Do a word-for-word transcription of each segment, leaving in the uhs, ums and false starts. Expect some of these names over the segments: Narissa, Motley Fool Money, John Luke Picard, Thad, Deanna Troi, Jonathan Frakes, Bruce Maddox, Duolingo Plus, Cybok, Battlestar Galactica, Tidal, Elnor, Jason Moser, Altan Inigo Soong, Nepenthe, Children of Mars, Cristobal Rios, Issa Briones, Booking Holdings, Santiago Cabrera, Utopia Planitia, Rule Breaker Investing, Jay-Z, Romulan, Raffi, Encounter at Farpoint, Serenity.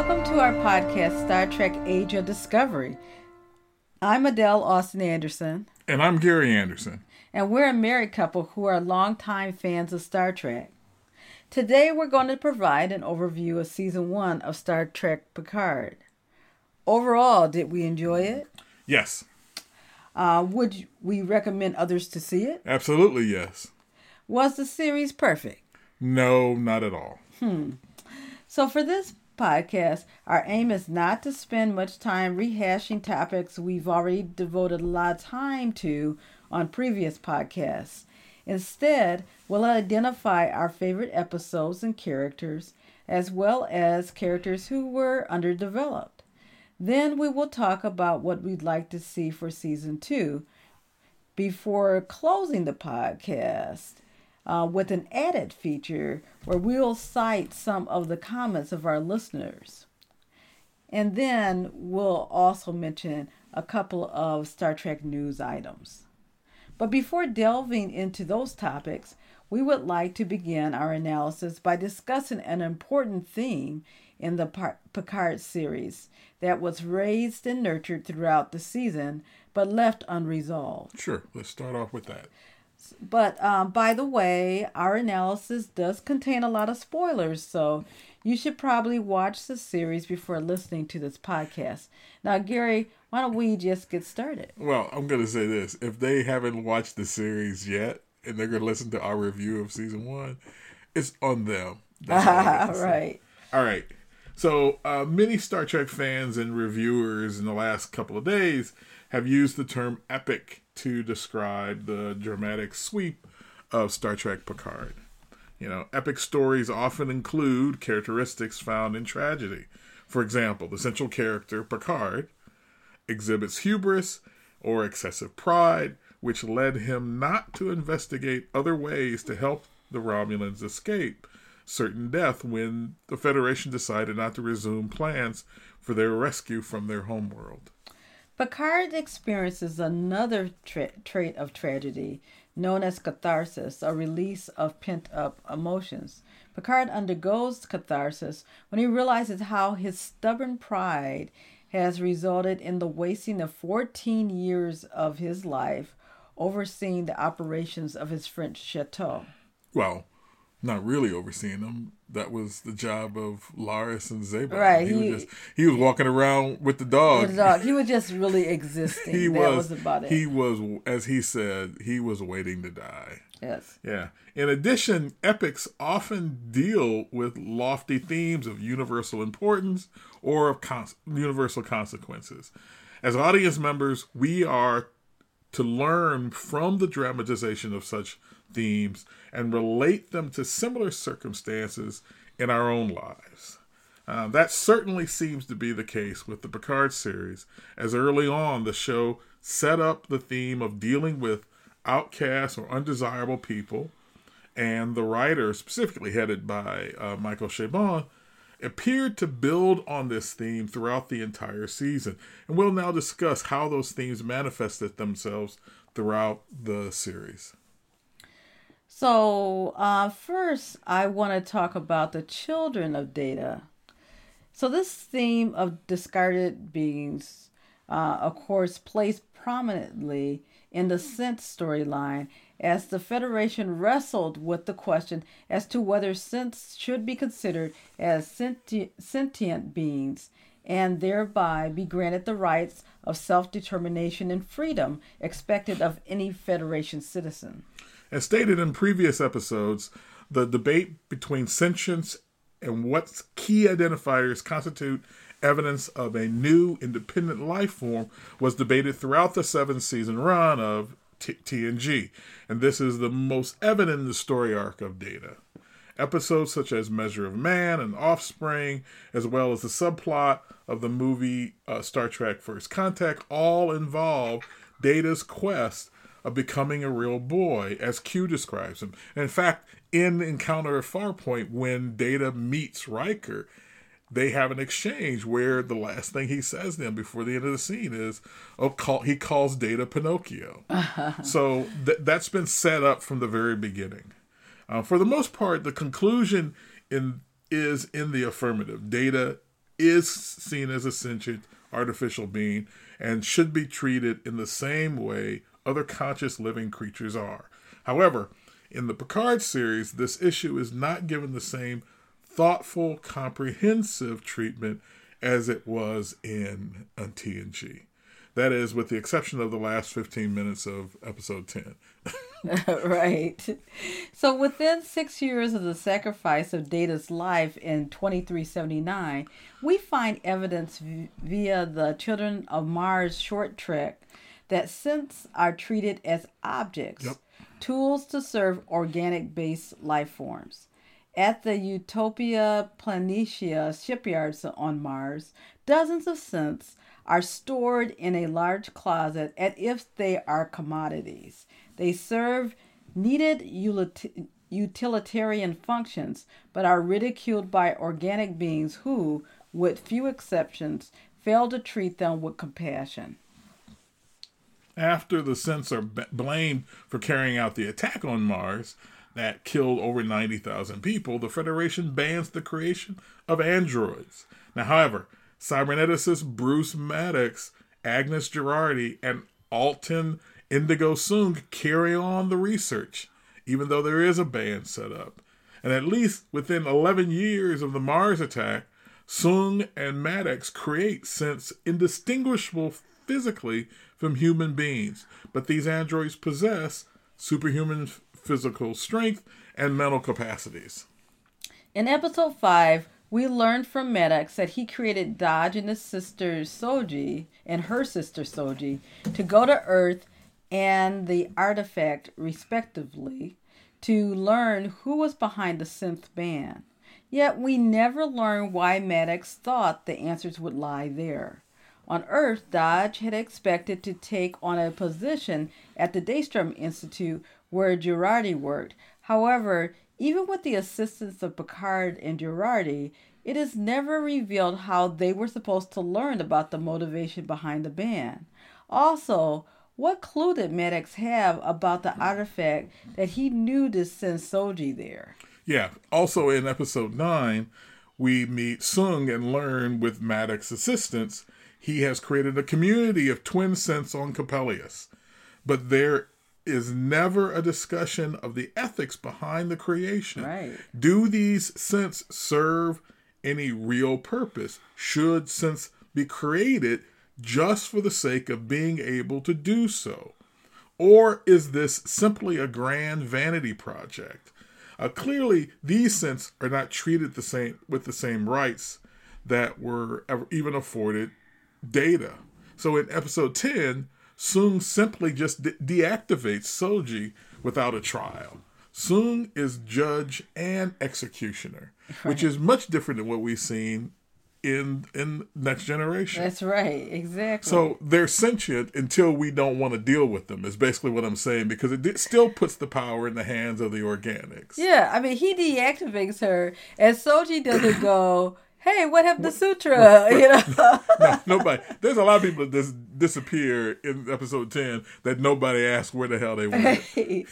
Welcome to our podcast, Star Trek Age of Discovery. I'm Adele Austin Anderson. And I'm Gary Anderson. And we're a married couple who are longtime fans of Star Trek. Today we're going to provide an overview of Season one of Star Trek Picard. Overall, did we enjoy it? Yes. Uh, would we recommend others to see it? Absolutely, yes. Was the series perfect? No, not at all. Hmm. So for this podcast, our aim is not to spend much time rehashing topics we've already devoted a lot of time to on previous podcasts. Instead, we'll identify our favorite episodes and characters, as well as characters who were underdeveloped. Then we will talk about what we'd like to see for Season two before closing the podcast. Uh, with an added feature where we'll cite some of the comments of our listeners. And then we'll also mention a couple of Star Trek news items. But before delving into those topics, we would like to begin our analysis by discussing an important theme in the Picard series that was raised and nurtured throughout the season, but left unresolved. Sure, let's start off with that. But, um, by the way, our analysis does contain a lot of spoilers, so you should probably watch the series before listening to this podcast. Now, Gary, why don't we just get started? Well, I'm going to say this. If they haven't watched the series yet, and they're going to listen to our review of Season one, it's on them. That's all uh, right. All right. So, uh, many Star Trek fans and reviewers in the last couple of days have used the term epic to describe the dramatic sweep of Star Trek Picard. You know, epic stories often include characteristics found in tragedy. For example, the central character, Picard, exhibits hubris or excessive pride, which led him not to investigate other ways to help the Romulans escape certain death when the Federation decided not to resume plans for their rescue from their homeworld. Picard experiences another tra- trait of tragedy known as catharsis, a release of pent-up emotions. Picard undergoes catharsis when he realizes how his stubborn pride has resulted in the wasting of fourteen years of his life overseeing the operations of his French chateau. Well, not really overseeing them. That was the job of Laris and Zabin. Right. He, he, was just, he was walking around with the dog. With the dog. He was just really existing. he that was, was about it. He was, as he said, he was waiting to die. Yes. Yeah. In addition, epics often deal with lofty themes of universal importance or of cons- universal consequences. As audience members, we are to learn from the dramatization of such themes and relate them to similar circumstances in our own lives. Uh, that certainly seems to be the case with the Picard series, as early on the show set up the theme of dealing with outcasts or undesirable people, and the writer, specifically headed by uh, Michael Chabon, appeared to build on this theme throughout the entire season. And we'll now discuss how those themes manifested themselves throughout the series. So uh, first, I want to talk about the children of Data. So this theme of discarded beings, uh, of course, plays prominently in the Synth storyline as the Federation wrestled with the question as to whether Synths should be considered as senti- sentient beings and thereby be granted the rights of self-determination and freedom expected of any Federation citizen. As stated in previous episodes, the debate between sentience and what key identifiers constitute evidence of a new independent life form was debated throughout the seventh season run of T N G, and this is the most evident in the story arc of Data. Episodes such as Measure of Man and Offspring, as well as the subplot of the movie uh, Star Trek: First Contact, all involve Data's quest of becoming a real boy, as Q describes him. And in fact, in Encounter at Farpoint, when Data meets Riker, they have an exchange where the last thing he says to him before the end of the scene is, "Oh, call," he calls Data Pinocchio. So th- that's been set up from the very beginning. Uh, for the most part, the conclusion in is in the affirmative. Data is seen as a sentient artificial being and should be treated in the same way other conscious living creatures are. However, in the Picard series, this issue is not given the same thoughtful, comprehensive treatment as it was in T N G. That is, with the exception of the last fifteen minutes of episode ten. Right. So within six years of the sacrifice of Data's life in twenty-three seventy-nine, we find evidence via the Children of Mars short trek that synths are treated as objects, yep. tools to serve organic-based life forms. At the Utopia Planitia shipyards on Mars, dozens of synths are stored in a large closet as if they are commodities. They serve needed utilitarian functions, but are ridiculed by organic beings who, with few exceptions, fail to treat them with compassion. After the synths are b- blamed for carrying out the attack on Mars that killed over ninety thousand people, the Federation bans the creation of androids. Now, however, cyberneticist Bruce Maddox, Agnes Girardi, and Altan Inigo Soong carry on the research, even though there is a ban set up. And at least within eleven years of the Mars attack, Soong and Maddox create synths indistinguishable physically from human beings, but these androids possess superhuman physical strength and mental capacities. In episode five, we learned from Maddox that he created Dodge and his sister Soji and her sister Soji to go to Earth and the artifact, respectively, to learn who was behind the synth ban. Yet we never learn why Maddox thought the answers would lie there. On Earth, Dodge had expected to take on a position at the Daystrom Institute where Girardi worked. However, even with the assistance of Picard and Girardi, it is never revealed how they were supposed to learn about the motivation behind the ban. Also, what clue did Maddox have about the artifact that he knew to send Soji there? Yeah, also in episode nine, we meet Soong and learn with Maddox's assistance he has created a community of twin synths on Coppelius, but there is never a discussion of the ethics behind the creation. Right. Do these synths serve any real purpose? Should synths be created just for the sake of being able to do so? Or is this simply a grand vanity project? Uh, clearly, these synths are not treated the same with the same rights that were ever even afforded Data. So in episode ten, Soong simply just de- deactivates Soji without a trial. Soong is judge and executioner, right, which is much different than what we've seen in in Next Generation. That's right, exactly. So they're sentient until we don't want to deal with them, is basically what I'm saying, because it did, still puts the power in the hands of the organics. Yeah, I mean, he deactivates her, and Soji doesn't go, hey, what happened to Sutra? You know, no, nobody. There's a lot of people that dis- disappear in episode ten that nobody asked where the hell they went. Right.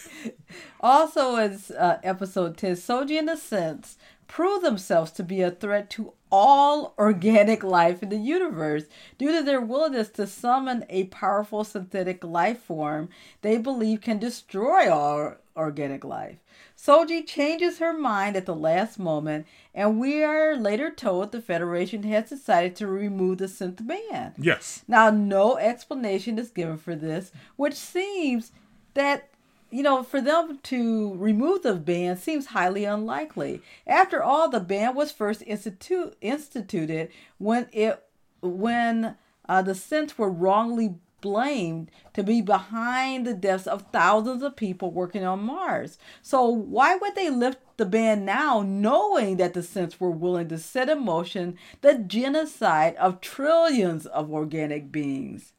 Also, in uh, episode ten, Soji and the synths prove themselves to be a threat to all organic life in the universe due to their willingness to summon a powerful synthetic life form they believe can destroy all organic life. Soji changes her mind at the last moment, and we are later told the Federation has decided to remove the synth ban. Yes. Now, no explanation is given for this, which seems that, you know, for them to remove the ban seems highly unlikely. After all, the ban was first institu- instituted when it when uh, the synths were wrongly blamed to be behind the deaths of thousands of people working on Mars. So why would they lift the ban now, knowing that the synths were willing to set in motion the genocide of trillions of organic beings?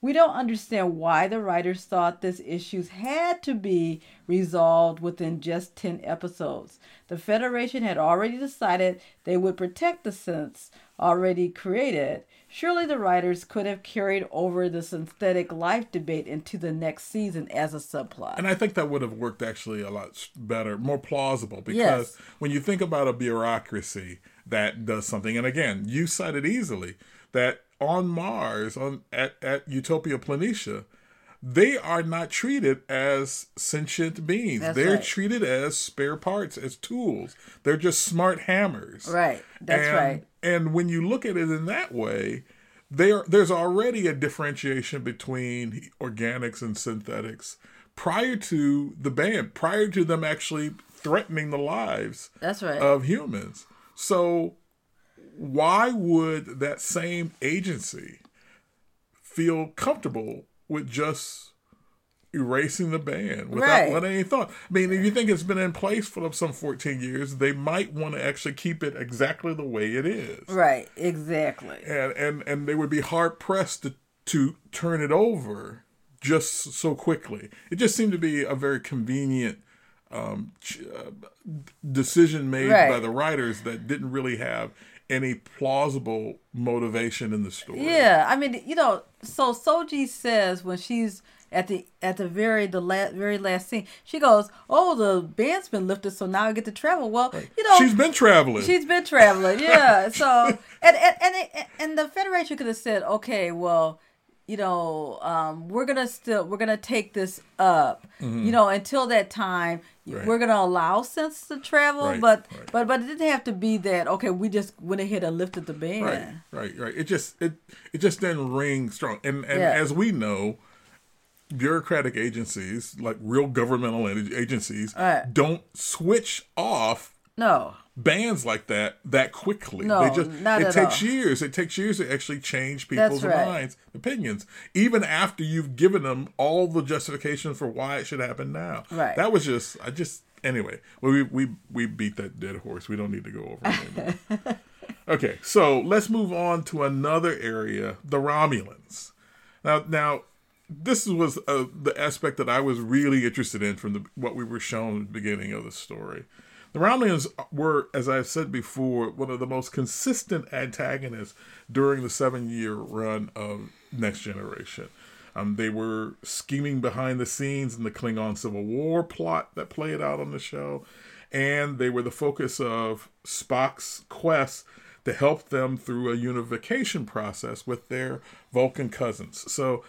We don't understand why the writers thought this issue had to be resolved within just ten episodes. The Federation had already decided they would protect the synths already created. Surely the writers could have carried over the synthetic life debate into the next season as a subplot. And I think that would have worked actually a lot better, more plausible, because yes, when you think about a bureaucracy, that does something. And again, you said it easily, that on Mars, on at, at Utopia Planitia, they are not treated as sentient beings. That's They're right. treated as spare parts, as tools. They're just smart hammers. Right. That's and, right. And when you look at it in that way, there there's already a differentiation between organics and synthetics prior to the ban, prior to them actually threatening the lives That's right. of humans. So why would that same agency feel comfortable with just erasing the ban without right. letting any thought? I mean, if you think it's been in place for some fourteen years, they might want to actually keep it exactly the way it is. Right, exactly. And and, and they would be hard-pressed to, to turn it over just so quickly. It just seemed to be a very convenient um, decision made right. by the writers that didn't really have any plausible motivation in the story. Yeah, I mean, you know, so Soji says when she's at the at the very the last very last scene, she goes, "Oh, the band's been lifted, so now I get to travel." Well, you know, she's been traveling. She's been traveling. Yeah. So and and and, it, and the Federation could have said, "Okay, well, you know, um, we're gonna still we're gonna take this up, mm-hmm. you know, until that time." Right. We're gonna allow sense to travel, right, but, right. but but it didn't have to be that. Okay, we just went ahead and lifted the ban. Right, right, right. It just it it just didn't ring strong. And and yeah. as we know, bureaucratic agencies, like real governmental agencies, right. don't switch off no bans like that that quickly. No, they just not it at takes all. years. It takes years to actually change people's right. minds, opinions, even after you've given them all the justification for why it should happen now. Right. That was just I just anyway. Well, we we we beat that dead horse. We don't need to go over it anymore. Okay, so let's move on to another area, the Romulans. Now now this was uh, the aspect that I was really interested in from the, what we were shown at the beginning of the story. The Romulans were, as I've said before, one of the most consistent antagonists during the seven-year run of Next Generation. Um, they were scheming behind the scenes in the Klingon Civil War plot that played out on the show, and they were the focus of Spock's quest to help them through a unification process with their Vulcan cousins. So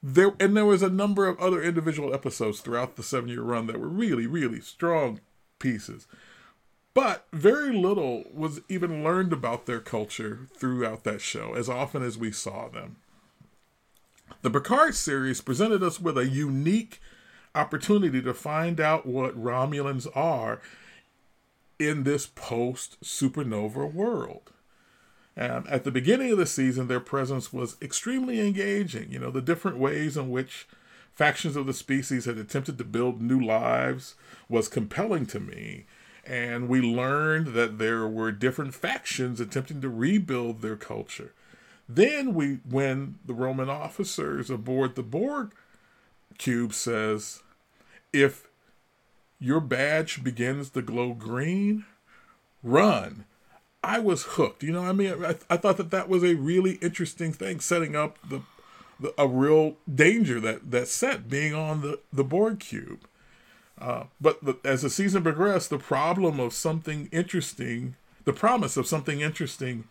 there, and there was a number of other individual episodes throughout the seven-year run that were really, really strong pieces, but very little was even learned about their culture throughout that show as often as we saw them. The Picard series presented us with a unique opportunity to find out what Romulans are in this post-supernova world. And at the beginning of the season, their presence was extremely engaging. You know, the different ways in which factions of the species had attempted to build new lives was compelling to me, and we learned that there were different factions attempting to rebuild their culture. Then we, when the Roman officers aboard the Borg cube says, if your badge begins to glow green, run. I was hooked. You know what I mean? I, I thought that that was a really interesting thing, setting up the a real danger that, that set being on the, the Borg cube. Uh, but the, as the season progressed, the problem of something interesting, the promise of something interesting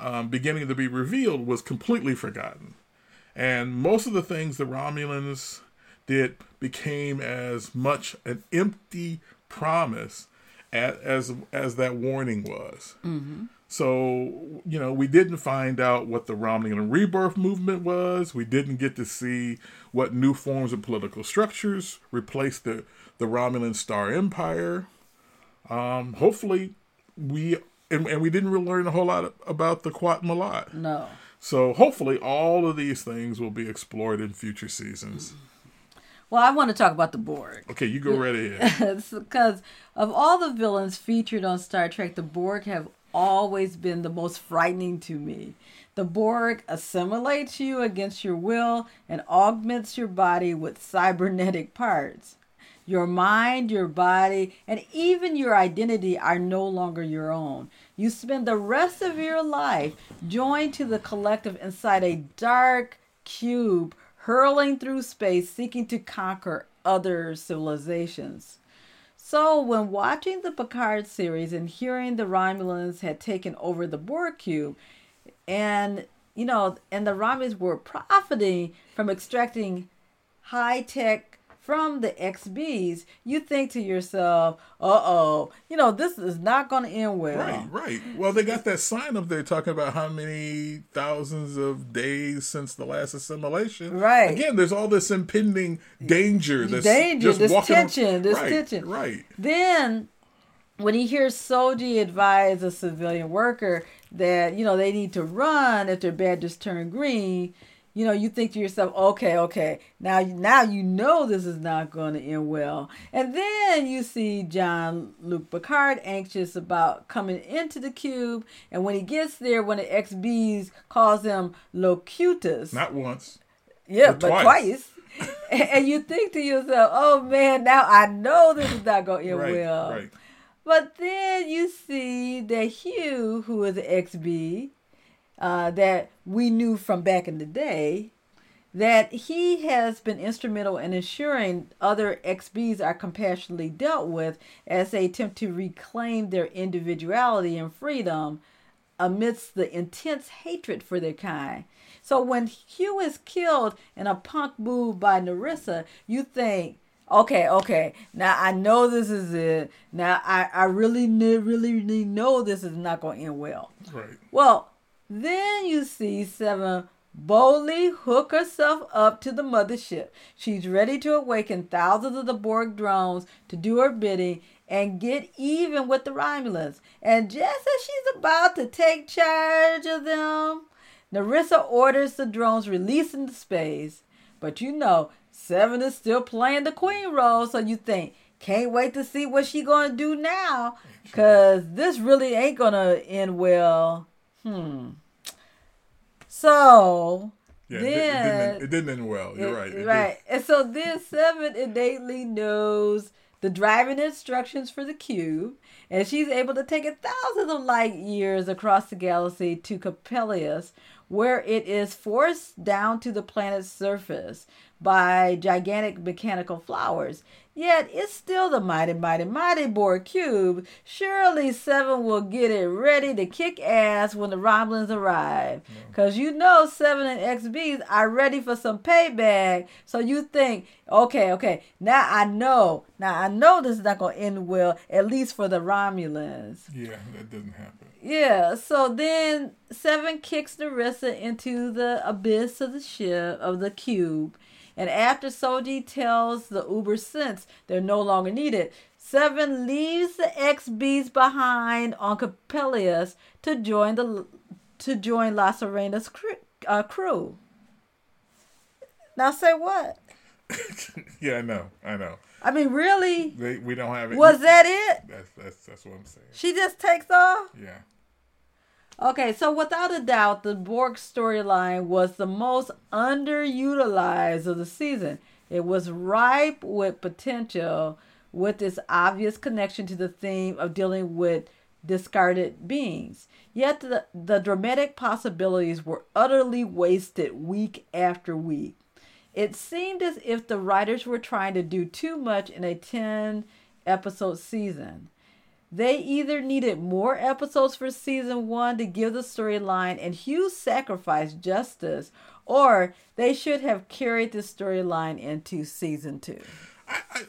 um, beginning to be revealed was completely forgotten. And most of the things the Romulans did became as much an empty promise as, as, as that warning was. Mm-hmm. So, you know, we didn't find out what the Romulan rebirth movement was. We didn't get to see what new forms of political structures replaced the, the Romulan Star Empire. Um, hopefully, we, and, and we didn't really learn a whole lot about the Qowat Milat. No. So hopefully all of these things will be explored in future seasons. Mm-hmm. Well, I want to talk about the Borg. Okay, you go right ahead. Because of all the villains featured on Star Trek, the Borg have always been the most frightening to me. The Borg assimilates you against your will and augments your body with cybernetic parts. Your mind, your body, and even your identity are no longer your own. You spend the rest of your life joined to the collective inside a dark cube, hurling through space, seeking to conquer other civilizations. So when watching the Picard series and hearing the Romulans had taken over the Borg cube, and you know, and the Romulans were profiting from extracting high tech from the X Bs, you think to yourself, uh-oh, you know, this is not going to end well. Right, right. Well, they got that sign up there talking about how many thousands of days since the last assimilation. Right. Again, there's all this impending danger. This danger, just this tension, on. this right, tension. Right, Then, when he hears Soji advise a civilian worker that, you know, they need to run if their badges turn green, you know, you think to yourself, okay, okay, now, now you know this is not going to end well. And then you see John Luke Picard anxious about coming into the cube. And when he gets there, one of the X Bs calls him Locutus. Not once. Yeah, but twice. twice. And you think to yourself, oh, man, now I know this is not going to end right, well. Right. But then you see that Hugh, who is an X B, Uh, that we knew from back in the day, that he has been instrumental in ensuring other X Bs are compassionately dealt with as they attempt to reclaim their individuality and freedom amidst the intense hatred for their kind. So when Hugh is killed in a punk move by Narissa, you think, okay, okay, now I know this is it. Now I, I really, really, really know this is not going to end well. Right. Well, then you see Seven boldly hook herself up to the mothership. She's ready to awaken thousands of the Borg drones to do her bidding and get even with the Romulans. And just as she's about to take charge of them, Narissa orders the drones released into space. But you know, Seven is still playing the queen role, so you think, can't wait to see what she's going to do now, because this really ain't going to end well. Hmm. So yeah, then it didn't, it didn't end well. You're it, right. It right. Did. And so then Seven innately knows the driving instructions for the cube, and she's able to take it thousands of light years across the galaxy to Coppelius, where it is forced down to the planet's surface by gigantic mechanical flowers. Yet it's still the mighty, mighty, mighty Borg cube. Surely Seven will get it ready to kick ass when the Romulans arrive. Because you know Seven and X Bs are ready for some payback. So you think, okay, okay, now I know. Now I know this is not going to end well, at least for the Romulans. Yeah, that doesn't happen. Yeah, so then Seven kicks Narissa into the abyss of the ship, of the cube. And after Soji tells the Uber Sense they're no longer needed, Seven leaves the X Bs behind on Coppelius to join the to join La Serena's cr- uh, crew. Now say what? yeah, I know, I know. I mean, really? They, we don't have it. Was that it? That's that's that's what I'm saying. She just takes off? Yeah. Okay, so without a doubt, the Borg storyline was the most underutilized of the season. It was ripe with potential, with its obvious connection to the theme of dealing with discarded beings. Yet the, the dramatic possibilities were utterly wasted week after week. It seemed as if the writers were trying to do too much in a ten-episode season. They either needed more episodes for season one to give the storyline and huge sacrifice justice, or they should have carried the storyline into season two. I, I,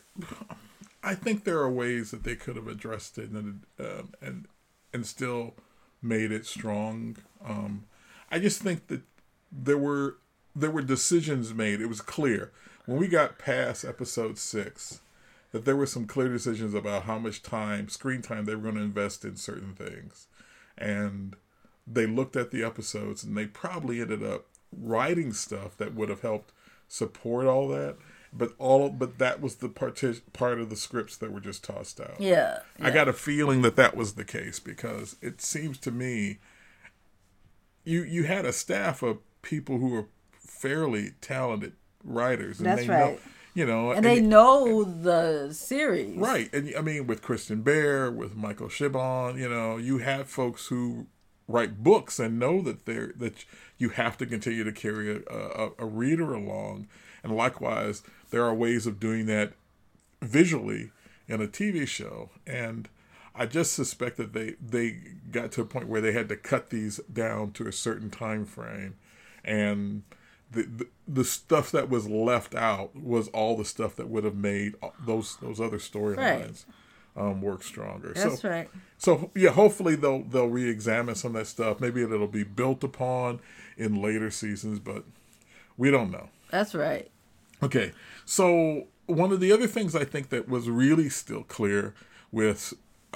I think there are ways that they could have addressed it and um, and and still made it strong. Um, I just think that there were there were decisions made. It was clear when we got past episode six that there were some clear decisions about how much time, screen time, they were going to invest in certain things. And they looked at the episodes and they probably ended up writing stuff that would have helped support all that. But all, but that was the part, part of the scripts that were just tossed out. Yeah, yeah. I got a feeling that that was the case because it seems to me you you had a staff of people who were fairly talented writers. And That's they right. Know, You know, and they and, know the series, right? And I mean, with Christian Bear, with Michael Chabon, you know, you have folks who write books and know that they're that you have to continue to carry a, a, a reader along, and likewise, there are ways of doing that visually in a T V show. And I just suspect that they, they got to a point where they had to cut these down to a certain time frame. And the, the the stuff that was left out was all the stuff that would have made those those other storylines right. um, work stronger. That's so, right. So, yeah, hopefully they'll, they'll re-examine some of that stuff. Maybe it'll be built upon in later seasons, but we don't know. That's right. Okay, so one of the other things I think that was really still clear with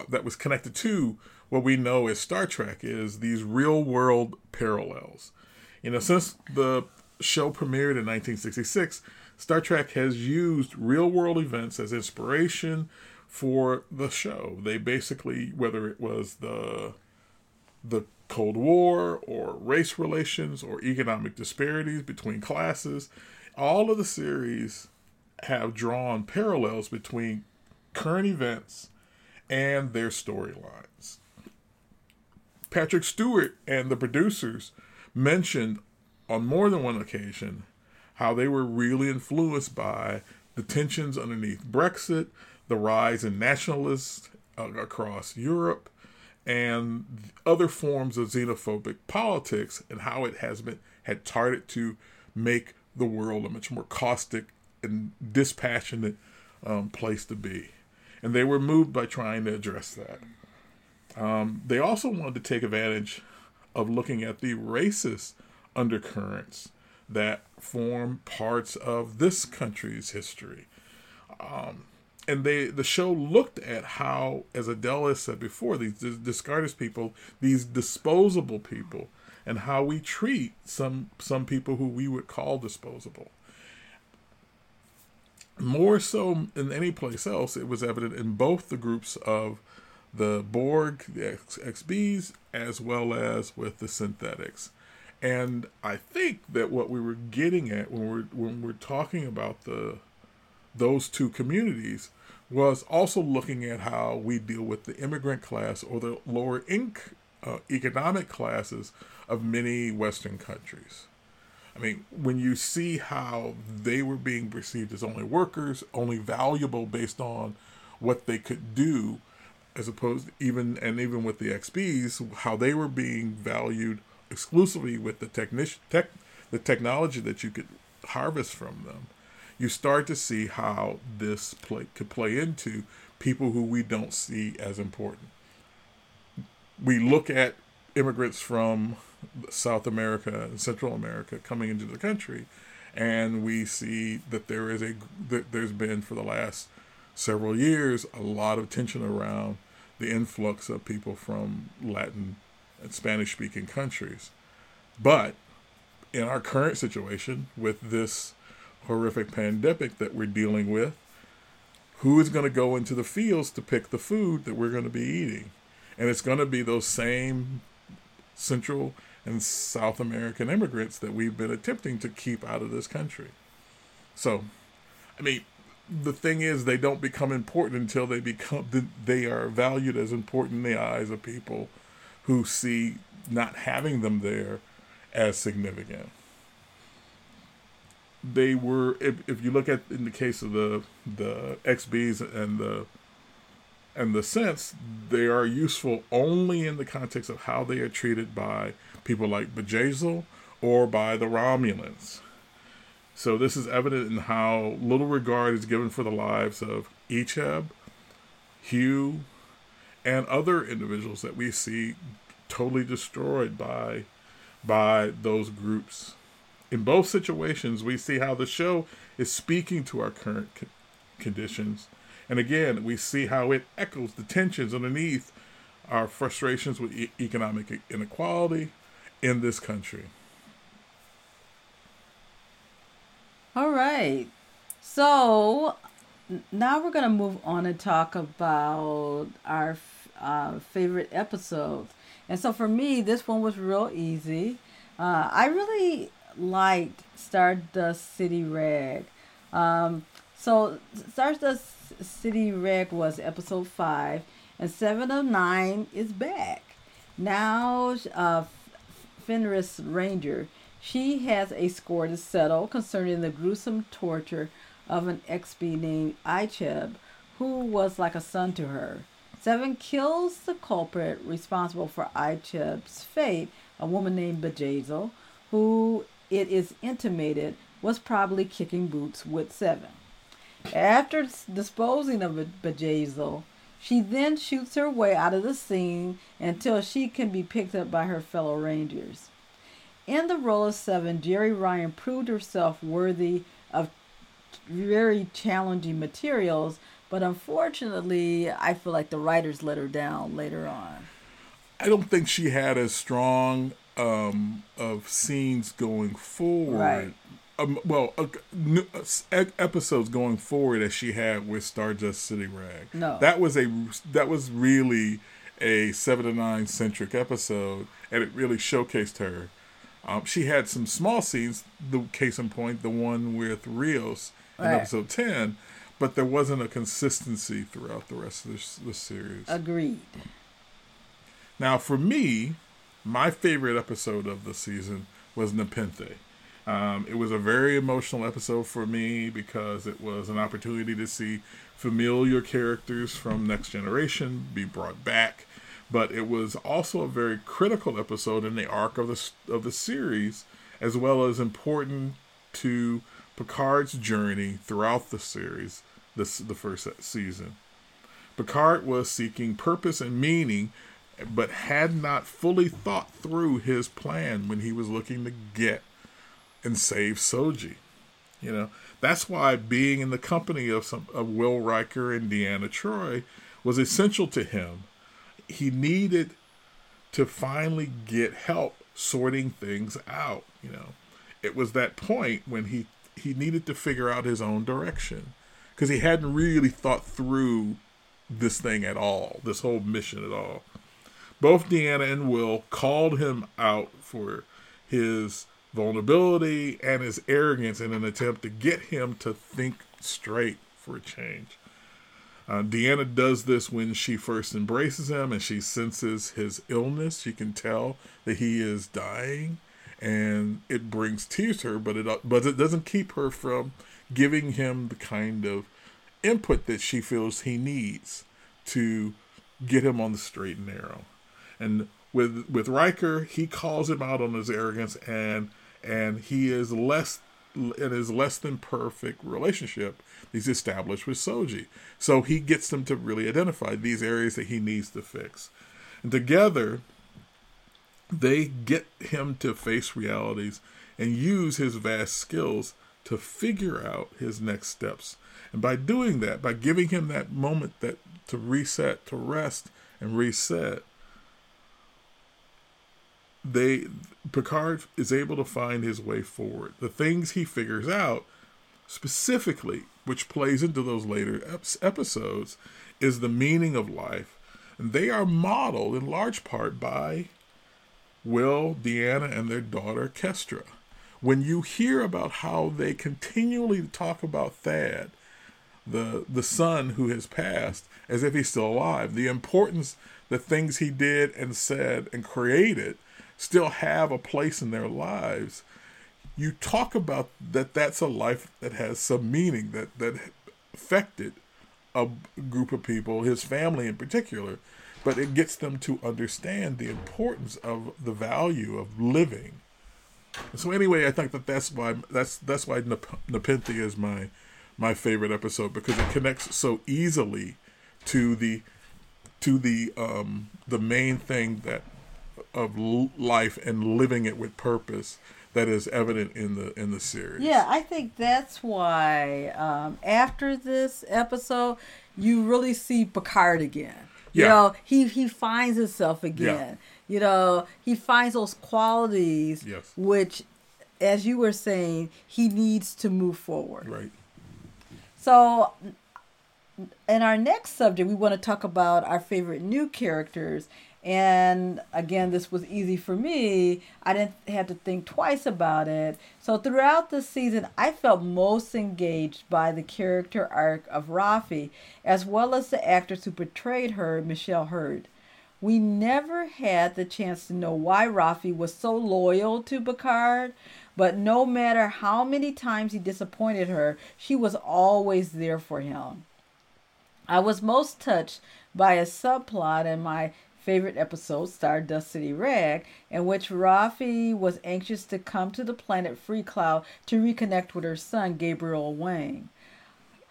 that was connected to what we know as Star Trek is these real-world parallels. You know, since the show premiered in nineteen sixty-six, Star Trek has used real-world events as inspiration for the show. They basically, whether it was the the Cold War or race relations or economic disparities between classes, all of the series have drawn parallels between current events and their storylines. Patrick Stewart and the producers mentioned on more than one occasion how they were really influenced by the tensions underneath Brexit, the rise in nationalists uh, across Europe, and other forms of xenophobic politics, and how it has been had started to make the world a much more caustic and dispassionate um, place to be. And they were moved by trying to address that. Um, they also wanted to take advantage of looking at the racist undercurrents that form parts of this country's history. Um, and they the show looked at how, as Adele has said before, these dis- discarded people, these disposable people, and how we treat some some people who we would call disposable. More so than any place else, it was evident in both the groups of the Borg, the X B s, as well as with the synthetics. And I think that what we were getting at when we're when we're talking about the those two communities was also looking at how we deal with the immigrant class or the lower inc- uh, economic classes of many Western countries. I mean, when you see how they were being perceived as only workers, only valuable based on what they could do, as opposed to even and even with the X B s, how they were being valued exclusively with the technici- tech, the technology that you could harvest from them, you start to see how this play, could play into people who we don't see as important. We look at immigrants from South America and Central America coming into the country, and we see that there is a that there's been for the last several years a lot of tension around the influx of people from Latin and Spanish-speaking countries. But in our current situation with this horrific pandemic that we're dealing with, who is going to go into the fields to pick the food that we're going to be eating? And it's going to be those same Central and South American immigrants that we've been attempting to keep out of this country. So, I mean, the thing is, they don't become important until they become, they are valued as important in the eyes of people who see not having them there as significant. They were, if, if you look at in the case of the the X B s and the and the synths, they are useful only in the context of how they are treated by people like Bjayzl or by the Romulans. So this is evident in how little regard is given for the lives of Icheb, Hugh, and other individuals that we see totally destroyed by, by those groups. In both situations, we see how the show is speaking to our current co- conditions. And again, we see how it echoes the tensions underneath our frustrations with e- economic inequality in this country. All right. So now we're going to move on and talk about our uh, favorite episodes. And so for me, this one was real easy. Uh, I really liked Stardust City Rag. Um, so Stardust City Rag was episode five, and Seven of Nine is back. Now uh, Fenris Ranger, she has a score to settle concerning the gruesome torture of an X B named Icheb, who was like a son to her. Seven kills the culprit responsible for Icheb's fate, a woman named Bjayzl, who it is intimated was probably kicking boots with Seven. After disposing of Bjayzl, she then shoots her way out of the scene until she can be picked up by her fellow Rangers. In the role of Seven, Jerry Ryan proved herself worthy of very challenging materials, but unfortunately, I feel like the writers let her down later on. I don't think she had as strong um, of scenes going forward. Right. Um, well, uh, new, uh, episodes going forward as she had with Stardust City Rag. No, that was a that was really a seven to nine centric episode, and it really showcased her. Um, she had some small scenes. The case in point, the one with Rios in right. episode ten, but there wasn't a consistency throughout the rest of this, this series. Agreed. Now, for me, my favorite episode of the season was Nepenthe. Um, it was a very emotional episode for me because it was an opportunity to see familiar characters from Next Generation be brought back, but it was also a very critical episode in the arc of the of the series, as well as important to Picard's journey throughout the series. This the first season, Picard was seeking purpose and meaning, but had not fully thought through his plan when he was looking to get and save Soji. You know, that's why being in the company of some of Will Riker and Deanna Troi was essential to him. He needed to finally get help sorting things out. You know, it was that point when he he needed to figure out his own direction, because he hadn't really thought through this thing at all, this whole mission at all. Both Deanna and Will called him out for his vulnerability and his arrogance in an attempt to get him to think straight for a change. Uh, Deanna does this when she first embraces him and she senses his illness. She can tell that he is dying, and it brings tears to her, but it, but it doesn't keep her from giving him the kind of input that she feels he needs to get him on the straight and narrow. And with, with Riker, he calls him out on his arrogance and And he is less in his less than perfect relationship he's established with Soji. So he gets them to really identify these areas that he needs to fix. And together, they get him to face realities and use his vast skills to figure out his next steps. And by doing that, by giving him that moment that to reset, to rest and reset, They Picard is able to find his way forward. The things he figures out specifically, which plays into those later episodes, is the meaning of life. And they are modeled in large part by Will, Deanna, and their daughter, Kestra. When you hear about how they continually talk about Thad, the, the son who has passed, as if he's still alive, the importance, the things he did and said and created still have a place in their lives. You talk about that that's a life that has some meaning, that, that affected a group of people, his family in particular, but it gets them to understand the importance of the value of living. So anyway, I think that that's why that's that's why Nepenthe is my my favorite episode, because it connects so easily to the to the um, the main thing that of life and living it with purpose that is evident in the in the series. Yeah, I think that's why um, after this episode, you really see Picard again. Yeah. You know, he, he finds himself again. Yeah. You know, he finds those qualities yes. which, as you were saying, he needs to move forward. Right. So in our next subject, we want to talk about our favorite new characters. And again, this was easy for me. I didn't have to think twice about it. So throughout the season, I felt most engaged by the character arc of Raffi, as well as the actress who portrayed her, Michelle Hurd. We never had the chance to know why Raffi was so loyal to Picard, but no matter how many times he disappointed her, she was always there for him. I was most touched by a subplot in my favorite episode, Stardust City Rag, in which Raffi was anxious to come to the planet Free Cloud to reconnect with her son, Gabriel Wayne.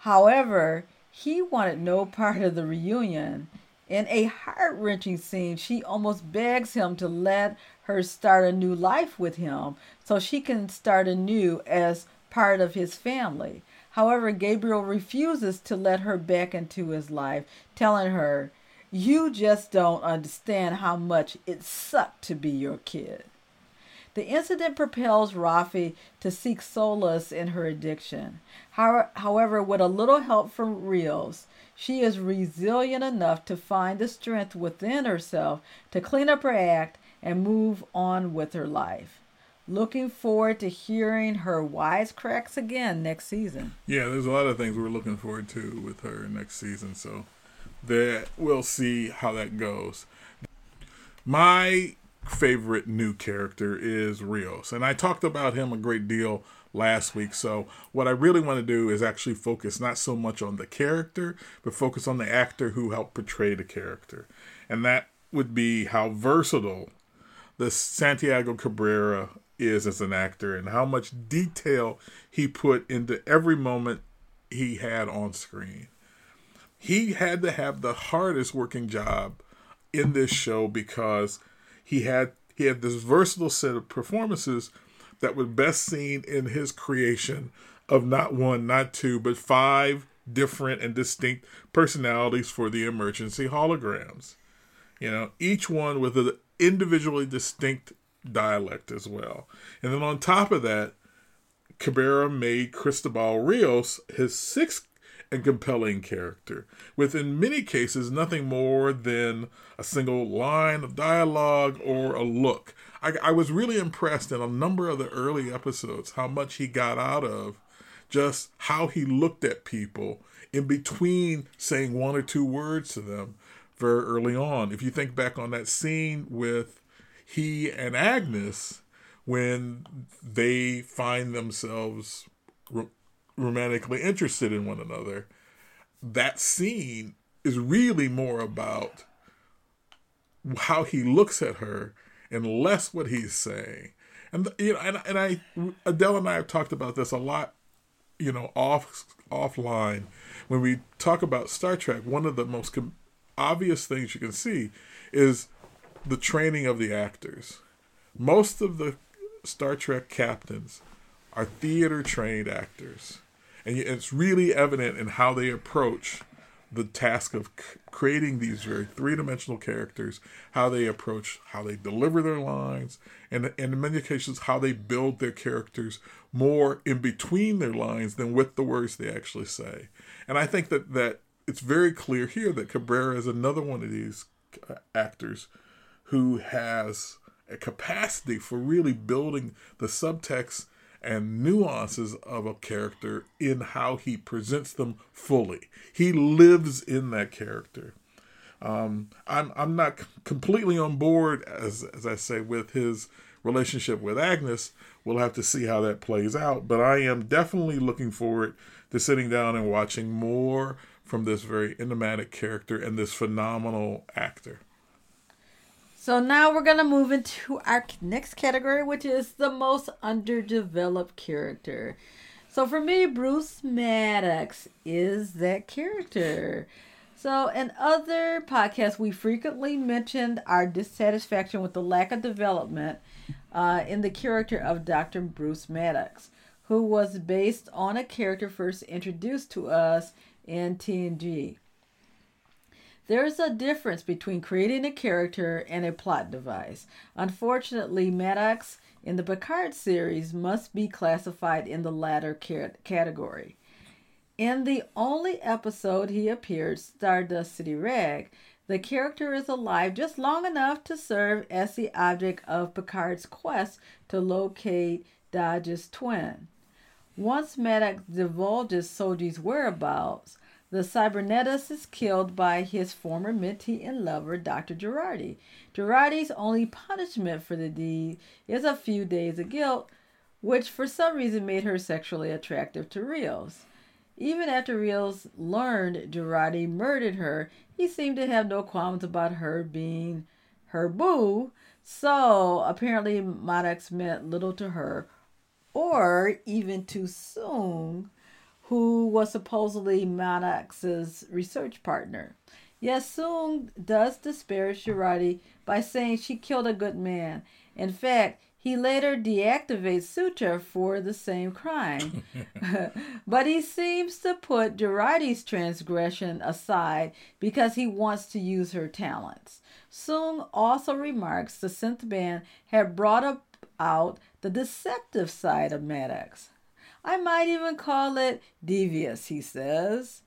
However, he wanted no part of the reunion. In a heart-wrenching scene, she almost begs him to let her start a new life with him so she can start anew as part of his family. However, Gabriel refuses to let her back into his life, telling her, "You just don't understand how much it sucked to be your kid." The incident propels Raffi to seek solace in her addiction. However, with a little help from Rios, she is resilient enough to find the strength within herself to clean up her act and move on with her life. Looking forward to hearing her wisecracks again next season. Yeah, there's a lot of things we're looking forward to with her next season, so that we'll see how that goes. My favorite new character is Rios, and I talked about him a great deal last week. So what I really want to do is actually focus not so much on the character, but focus on the actor who helped portray the character. And that would be how versatile the Santiago Cabrera is as an actor and how much detail he put into every moment he had on screen. He had to have the hardest working job in this show because he had he had this versatile set of performances that was best seen in his creation of not one, not two, but five different and distinct personalities for the emergency holograms. You know, each one with an individually distinct dialect as well. And then on top of that, Cabrera made Cristobal Rios his sixth and compelling character, with in many cases nothing more than a single line of dialogue or a look. I, I was really impressed in a number of the early episodes how much he got out of just how he looked at people in between saying one or two words to them very early on. If you think back on that scene with he and Agnes when they find themselves re- romantically interested in one another, that scene is really more about how he looks at her and less what he's saying. And you know, and, and I, Adele and I have talked about this a lot, you know, off offline when we talk about Star Trek. One of the most com- obvious things you can see is the training of the actors. Most of the Star Trek captains are theater-trained actors. And it's really evident in how they approach the task of c- creating these very three-dimensional characters, how they approach, how they deliver their lines, and, and in many cases, how they build their characters more in between their lines than with the words they actually say. And I think that, that it's very clear here that Cabrera is another one of these uh, actors who has a capacity for really building the subtext and nuances of a character in how he presents them fully. He lives in that character. Um, I'm I'm not completely on board, as as I say, with his relationship with Agnes. We'll have to see how that plays out. But I am definitely looking forward to sitting down and watching more from this very enigmatic character and this phenomenal actor. So now we're going to move into our next category, which is the most underdeveloped character. So for me, Bruce Maddox is that character. So in other podcasts, we frequently mentioned our dissatisfaction with the lack of development uh, in the character of Doctor Bruce Maddox, who was based on a character first introduced to us in T N G. There's a difference between creating a character and a plot device. Unfortunately, Maddox in the Picard series must be classified in the latter category. In the only episode he appeared, Stardust City Rag, the character is alive just long enough to serve as the object of Picard's quest to locate Dodge's twin. Once Maddox divulges Soji's whereabouts, the cyberneticist is killed by his former mentee and lover, Doctor Girardi. Girardi's only punishment for the deed is a few days of guilt, which for some reason made her sexually attractive to Rios. Even after Rios learned Girardi murdered her, he seemed to have no qualms about her being her boo, so apparently Maddox meant little to her, or even to Soong, who was supposedly Maddox's research partner. Yes, Soong does disparage Girardi by saying she killed a good man. In fact, he later deactivates Sutra for the same crime. But he seems to put Girardi's transgression aside because he wants to use her talents. Soong also remarks the synth band had brought up out the deceptive side of Maddox. I might even call it devious, he says.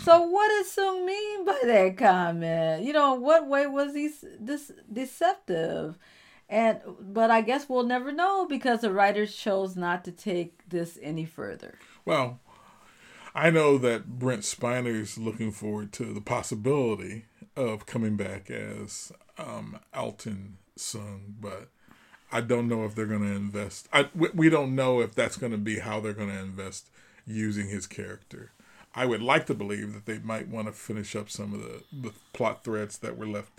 So what does Soong mean by that comment? You know, what way was he this deceptive? And but I guess we'll never know because the writers chose not to take this any further. Well, I know that Brent Spiner is looking forward to the possibility of coming back as um, Altan Soong, but I don't know if they're going to invest. I, we, we don't know if that's going to be how they're going to invest using his character. I would like to believe that they might want to finish up some of the, the plot threads that were left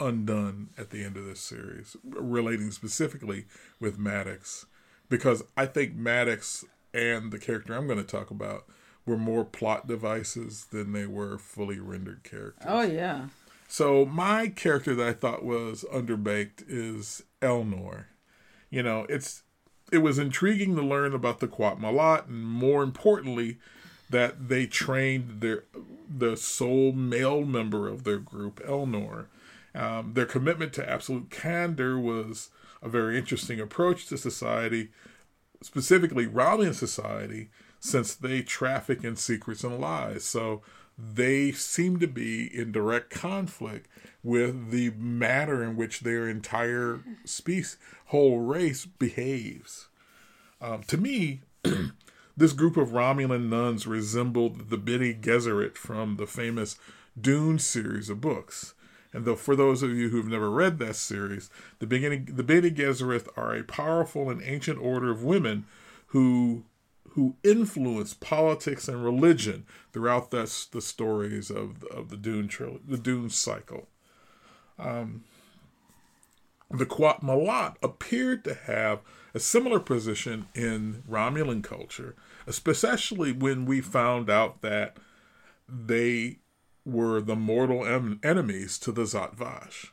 undone at the end of this series, relating specifically with Maddox, because I think Maddox and the character I'm going to talk about were more plot devices than they were fully rendered characters. Oh, yeah. So my character that I thought was underbaked is Elnor. You know, it's it was intriguing to learn about the Qowat Milat, and more importantly, that they trained their the sole male member of their group, Elnor. Um, their commitment to absolute candor was a very interesting approach to society, specifically Raulian society, since they traffic in secrets and lies. So they seem to be in direct conflict with the manner in which their entire species, whole race behaves. Um, to me, this group of Romulan nuns resembled the Bene Gesserit from the famous Dune series of books. And though for those of you who have never read that series, the Bene, the Bene Gesserit are a powerful and ancient order of women who who influence politics and religion throughout the, the stories of of the Dune trilogy, the Dune cycle. Um, the Qowat Milat appeared to have a similar position in Romulan culture, especially when we found out that they were the mortal em- enemies to the Zhat Vash.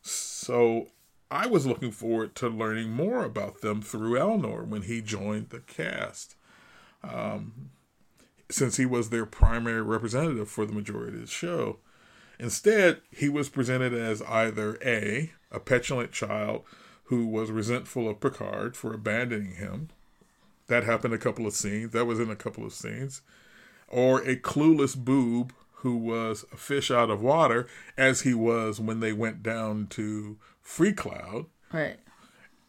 So I was looking forward to learning more about them through Elnor when he joined the cast, um, since he was their primary representative for the majority of the show. Instead, he was presented as either A, a petulant child who was resentful of Picard for abandoning him. That happened a couple of scenes. That was in a couple of scenes. Or a clueless boob who was a fish out of water, as he was when they went down to Free Cloud. Right.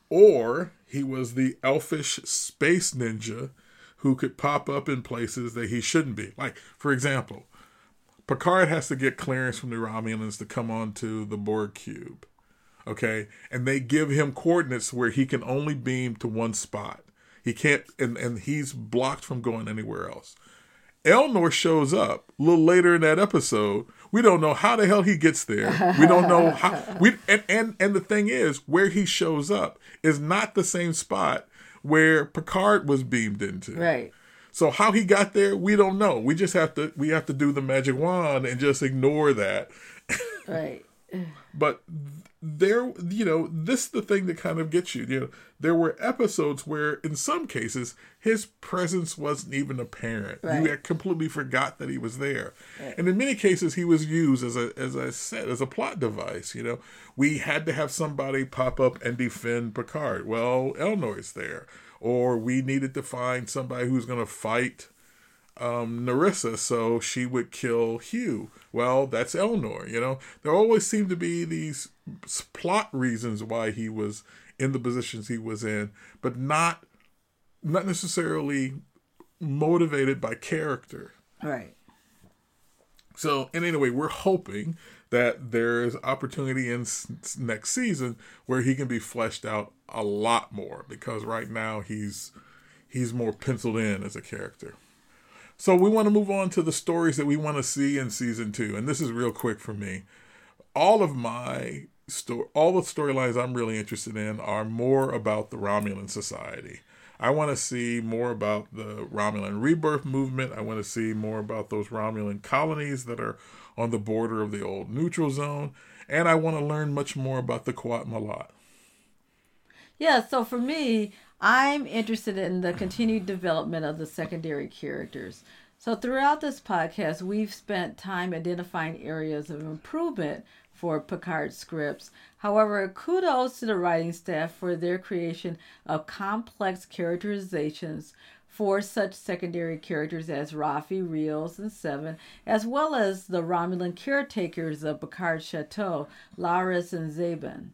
Or he was the elfish space ninja who could pop up in places that he shouldn't be. Like, for example, Picard has to get clearance from the Romulans to come onto the Borg cube. Okay? And they give him coordinates where he can only beam to one spot. He can't, and, and he's blocked from going anywhere else. Elnor shows up a little later in that episode. We don't know how the hell he gets there. We don't know how. We and, and and the thing is, where he shows up is not the same spot where Picard was beamed into. Right. So how he got there, we don't know. We just have to we have to do the magic wand and just ignore that. Right. But there, you know, this is the thing that kind of gets you. You know, there were episodes where, in some cases, his presence wasn't even apparent. Right. You had completely forgot that he was there. Right. And in many cases, he was used, as a, as I said, as a plot device. You know, we had to have somebody pop up and defend Picard. Well, Elnor's there. Or we needed to find somebody who's going to fight Um, Narissa, so she would kill Hugh. Well, that's Elnor, you know. There always seemed to be these plot reasons why he was in the positions he was in, but not not necessarily motivated by character. Right. So, and anyway, we're hoping that there's opportunity in s- next season where he can be fleshed out a lot more, because right now he's he's more penciled in as a character. So we want to move on to the stories that we want to see in season two. And this is real quick for me. All of my story, all the storylines I'm really interested in are more about the Romulan society. I want to see more about the Romulan rebirth movement. I want to see more about those Romulan colonies that are on the border of the old neutral zone. And I want to learn much more about the Qowat Milat. Yeah, so for me, I'm interested in the continued development of the secondary characters. So throughout this podcast, we've spent time identifying areas of improvement for Picard scripts. However, kudos to the writing staff for their creation of complex characterizations for such secondary characters as Raffi, Rios, and Seven, as well as the Romulan caretakers of Picard's Chateau, Laris and Zabin.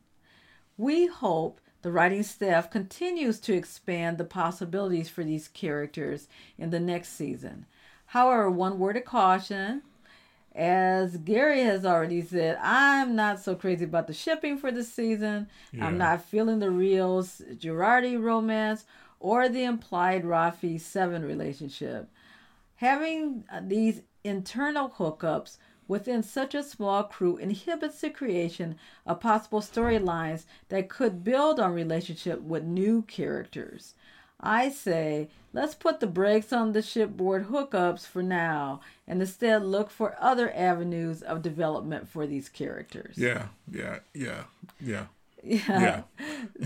We hope the writing staff continues to expand the possibilities for these characters in the next season. However, one word of caution, as Gary has already said, I'm not so crazy about the shipping for this season. Yeah. I'm not feeling the Rios Girardi romance or the implied Raffi Seven relationship. Having these internal hookups within such a small crew inhibits the creation of possible storylines that could build on relationship with new characters. I say, let's put the brakes on the shipboard hookups for now and instead look for other avenues of development for these characters. Yeah, yeah, yeah, yeah. Yeah. yeah.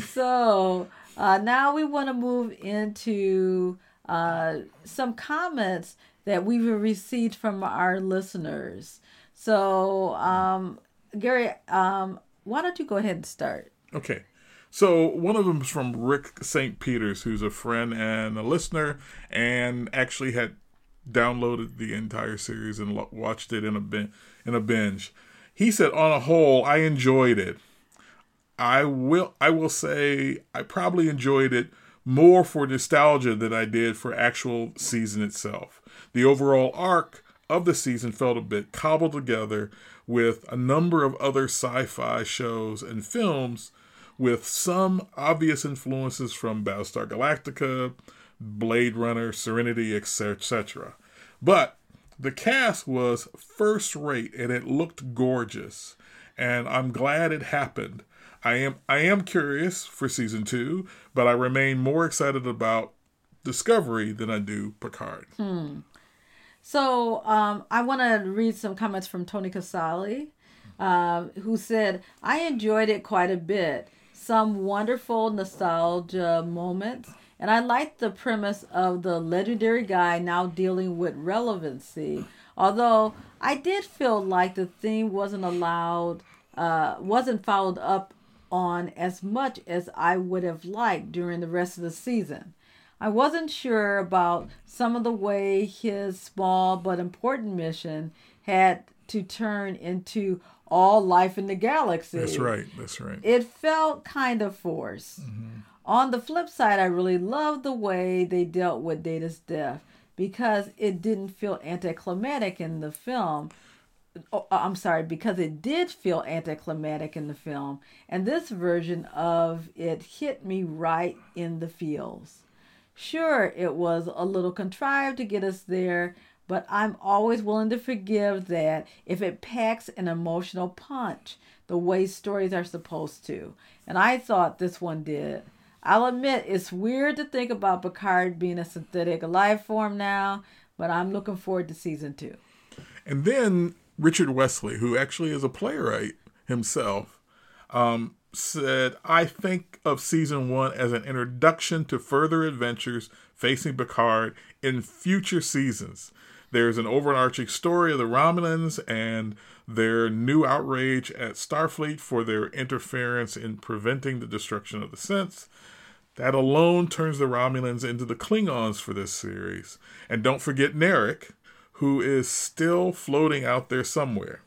So uh, now we want to move into uh, some comments that we've received from our listeners. So, um, Gary, um, why don't you go ahead and start? Okay. So one of them is from Rick Saint Peters, who's a friend and a listener, and actually had downloaded the entire series and lo- watched it in a bin- in a binge. He said, on a whole, I enjoyed it. I will, I will say I probably enjoyed it more for nostalgia than I did for actual season itself. The overall arc of the season felt a bit cobbled together with a number of other sci-fi shows and films with some obvious influences from Battlestar Galactica, Blade Runner, Serenity, et cetera. But the cast was first rate and it looked gorgeous, and I'm glad it happened. I am I am curious for season two, but I remain more excited about Discovery than I do Picard. Hmm. So um, I want to read some comments from Tony Casali, uh, who said, I enjoyed it quite a bit. Some wonderful nostalgia moments. And I liked the premise of the legendary guy now dealing with relevancy. Although I did feel like the theme wasn't allowed, uh, wasn't followed up on as much as I would have liked during the rest of the season. I wasn't sure about some of the way his small but important mission had to turn into all life in the galaxy. That's right, that's right. It felt kind of forced. Mm-hmm. On the flip side, I really loved the way they dealt with Data's death because it didn't feel anticlimactic in the film. Oh, I'm sorry, because it did feel anticlimactic in the film, and this version of it hit me right in the feels. Sure, it was a little contrived to get us there, but I'm always willing to forgive that if it packs an emotional punch the way stories are supposed to. And I thought this one did. I'll admit, it's weird to think about Picard being a synthetic life form now, but I'm looking forward to season two. And then Richard Wesley, who actually is a playwright himself, um, said, I think of season one as an introduction to further adventures facing Picard in future seasons. There's an overarching story of the Romulans and their new outrage at Starfleet for their interference in preventing the destruction of the synths. That alone turns the Romulans into the Klingons for this series. And don't forget Narek, who is still floating out there somewhere.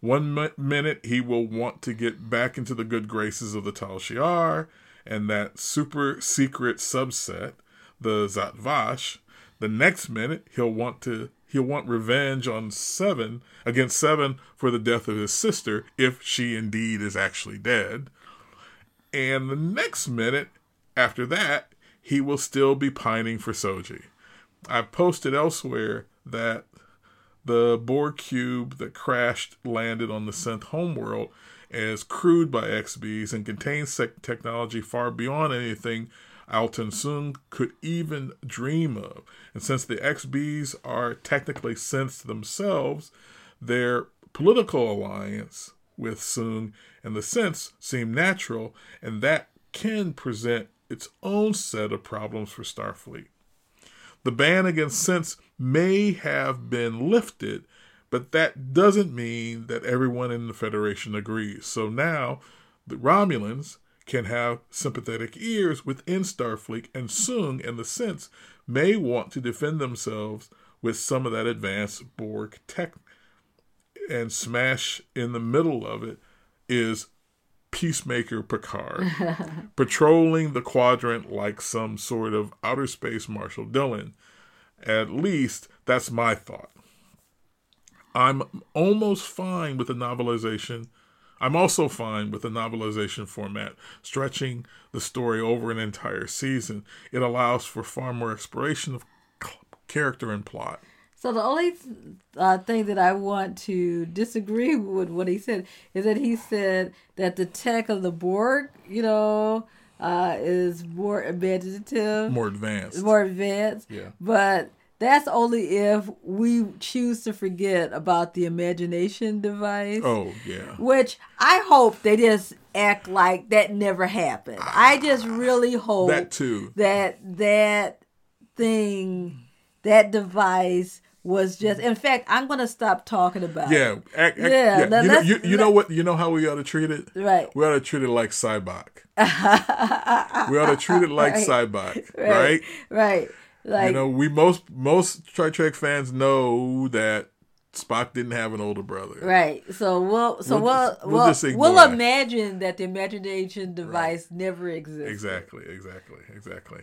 One minute, he will want to get back into the good graces of the Tal Shiar and that super secret subset, the Zhat Vash. The next minute, he'll want to he'll want revenge on Seven against Seven for the death of his sister, if she indeed is actually dead. And the next minute, after that, he will still be pining for Soji. I've posted elsewhere that the Borg cube that crashed landed on the synth homeworld as crewed by X Bs and contains technology far beyond anything Altan Soong could even dream of. And since the X Bs are technically synths themselves, their political alliance with Soong and the synths seem natural, and that can present its own set of problems for Starfleet. The ban against synths may have been lifted, but that doesn't mean that everyone in the Federation agrees. So now the Romulans can have sympathetic ears within Starfleet, and Soong and the synths may want to defend themselves with some of that advanced Borg tech. And smash in the middle of it is Peacemaker Picard, patrolling the quadrant like some sort of outer space Marshall Dillon. At least that's my thought. I'm almost fine with the novelization. I'm also fine with the novelization format, stretching the story over an entire season. It allows for far more exploration of character and plot. So the only uh, thing that I want to disagree with what he said is that he said that the tech of the Borg, you know, uh, is more imaginative. More advanced. More advanced. Yeah. But that's only if we choose to forget about the imagination device. Oh, yeah. Which I hope they just act like that never happened. Ah, I just really hope that, too. that that thing, that device was just... In fact, I'm going to stop talking about yeah, it. Act, act, yeah. yeah. You, know, you, you know what? You know how we ought to treat it? Right. We ought to treat it like Cybok. We ought to treat it like right. Cybok. Right. Right. right. Like, you know, we most most Star Trek fans know that Spock didn't have an older brother. Right. So we'll so we'll we'll, we'll, just, we'll, we'll imagine that the imagination device right. never existed. Exactly. Exactly. Exactly.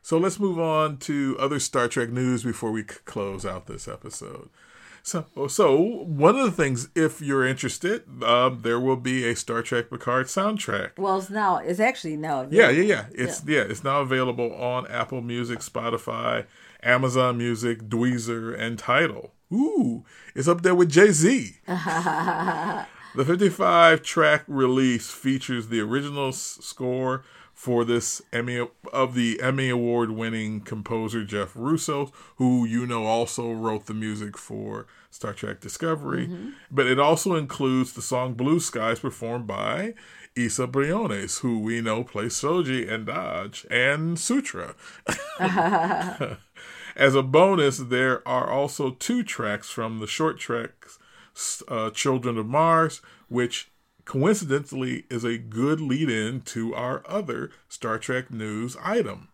So let's move on to other Star Trek news before we close out this episode. So, so one of the things, if you're interested, uh, there will be a Star Trek Picard soundtrack. Well, it's now it's actually now available. Yeah, yeah, yeah. It's yeah. yeah, it's now available on Apple Music, Spotify, Amazon Music, Dweezer, and Tidal. Ooh, it's up there with Jay-Z. The fifty-five track release features the original s- score. For this Emmy of the Emmy Award-winning composer Jeff Russo, who you know also wrote the music for Star Trek: Discovery, mm-hmm. but it also includes the song "Blue Skies" performed by Issa Briones, who we know plays Soji and Dodge and Sutra. As a bonus, there are also two tracks from the short trek uh, "Children of Mars," which coincidentally is a good lead-in to our other Star Trek news item.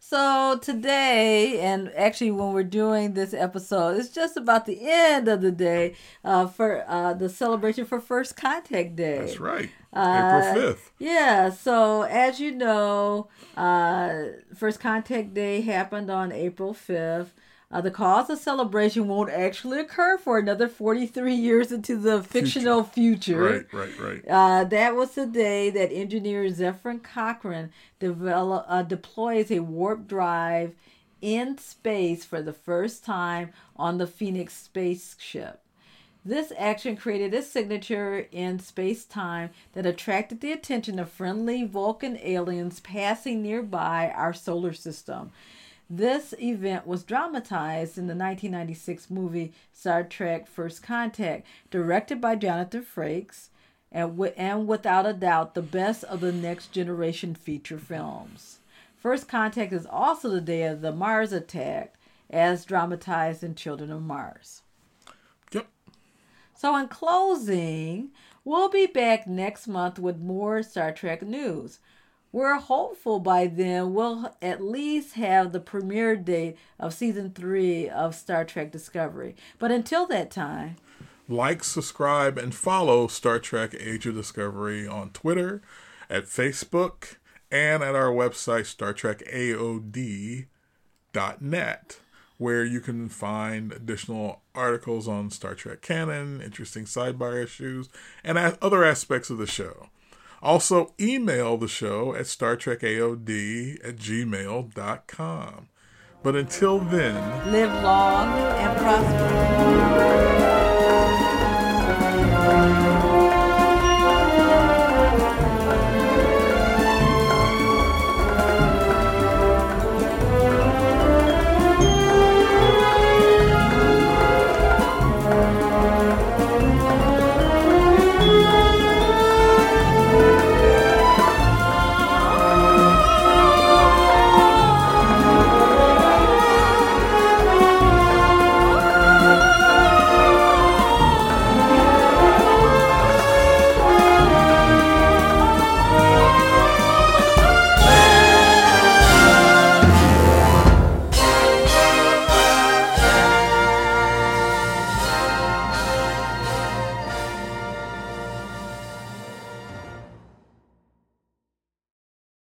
So today, and actually when we're doing this episode, it's just about the end of the day uh, for uh, the celebration for First Contact Day. That's right. Uh, April fifth. Yeah, so as you know, uh, First Contact Day happened on April fifth. Uh, the cause of celebration won't actually occur for another forty-three years into the fictional future. future. Right, right, right. Uh, that was the day that engineer Zefran Cochrane develop, uh, deploys a warp drive in space for the first time on the Phoenix spaceship. This action created a signature in space-time that attracted the attention of friendly Vulcan aliens passing nearby our solar system. This event was dramatized in the nineteen ninety-six movie Star Trek: First Contact, directed by Jonathan Frakes, and, w- and without a doubt, the best of the next generation feature films. First Contact is also the day of the Mars attack, as dramatized in Children of Mars. Yep. So in closing, we'll be back next month with more Star Trek news. We're hopeful by then we'll at least have the premiere date of season three of Star Trek Discovery. But until that time, like, subscribe, and follow Star Trek Age of Discovery on Twitter, at Facebook, and at our website, Star Trek A O D dot net, where you can find additional articles on Star Trek canon, interesting sidebar issues, and other aspects of the show. Also, email the show at StarTrekAOD at gmail dot com. But until then, live long and prosper.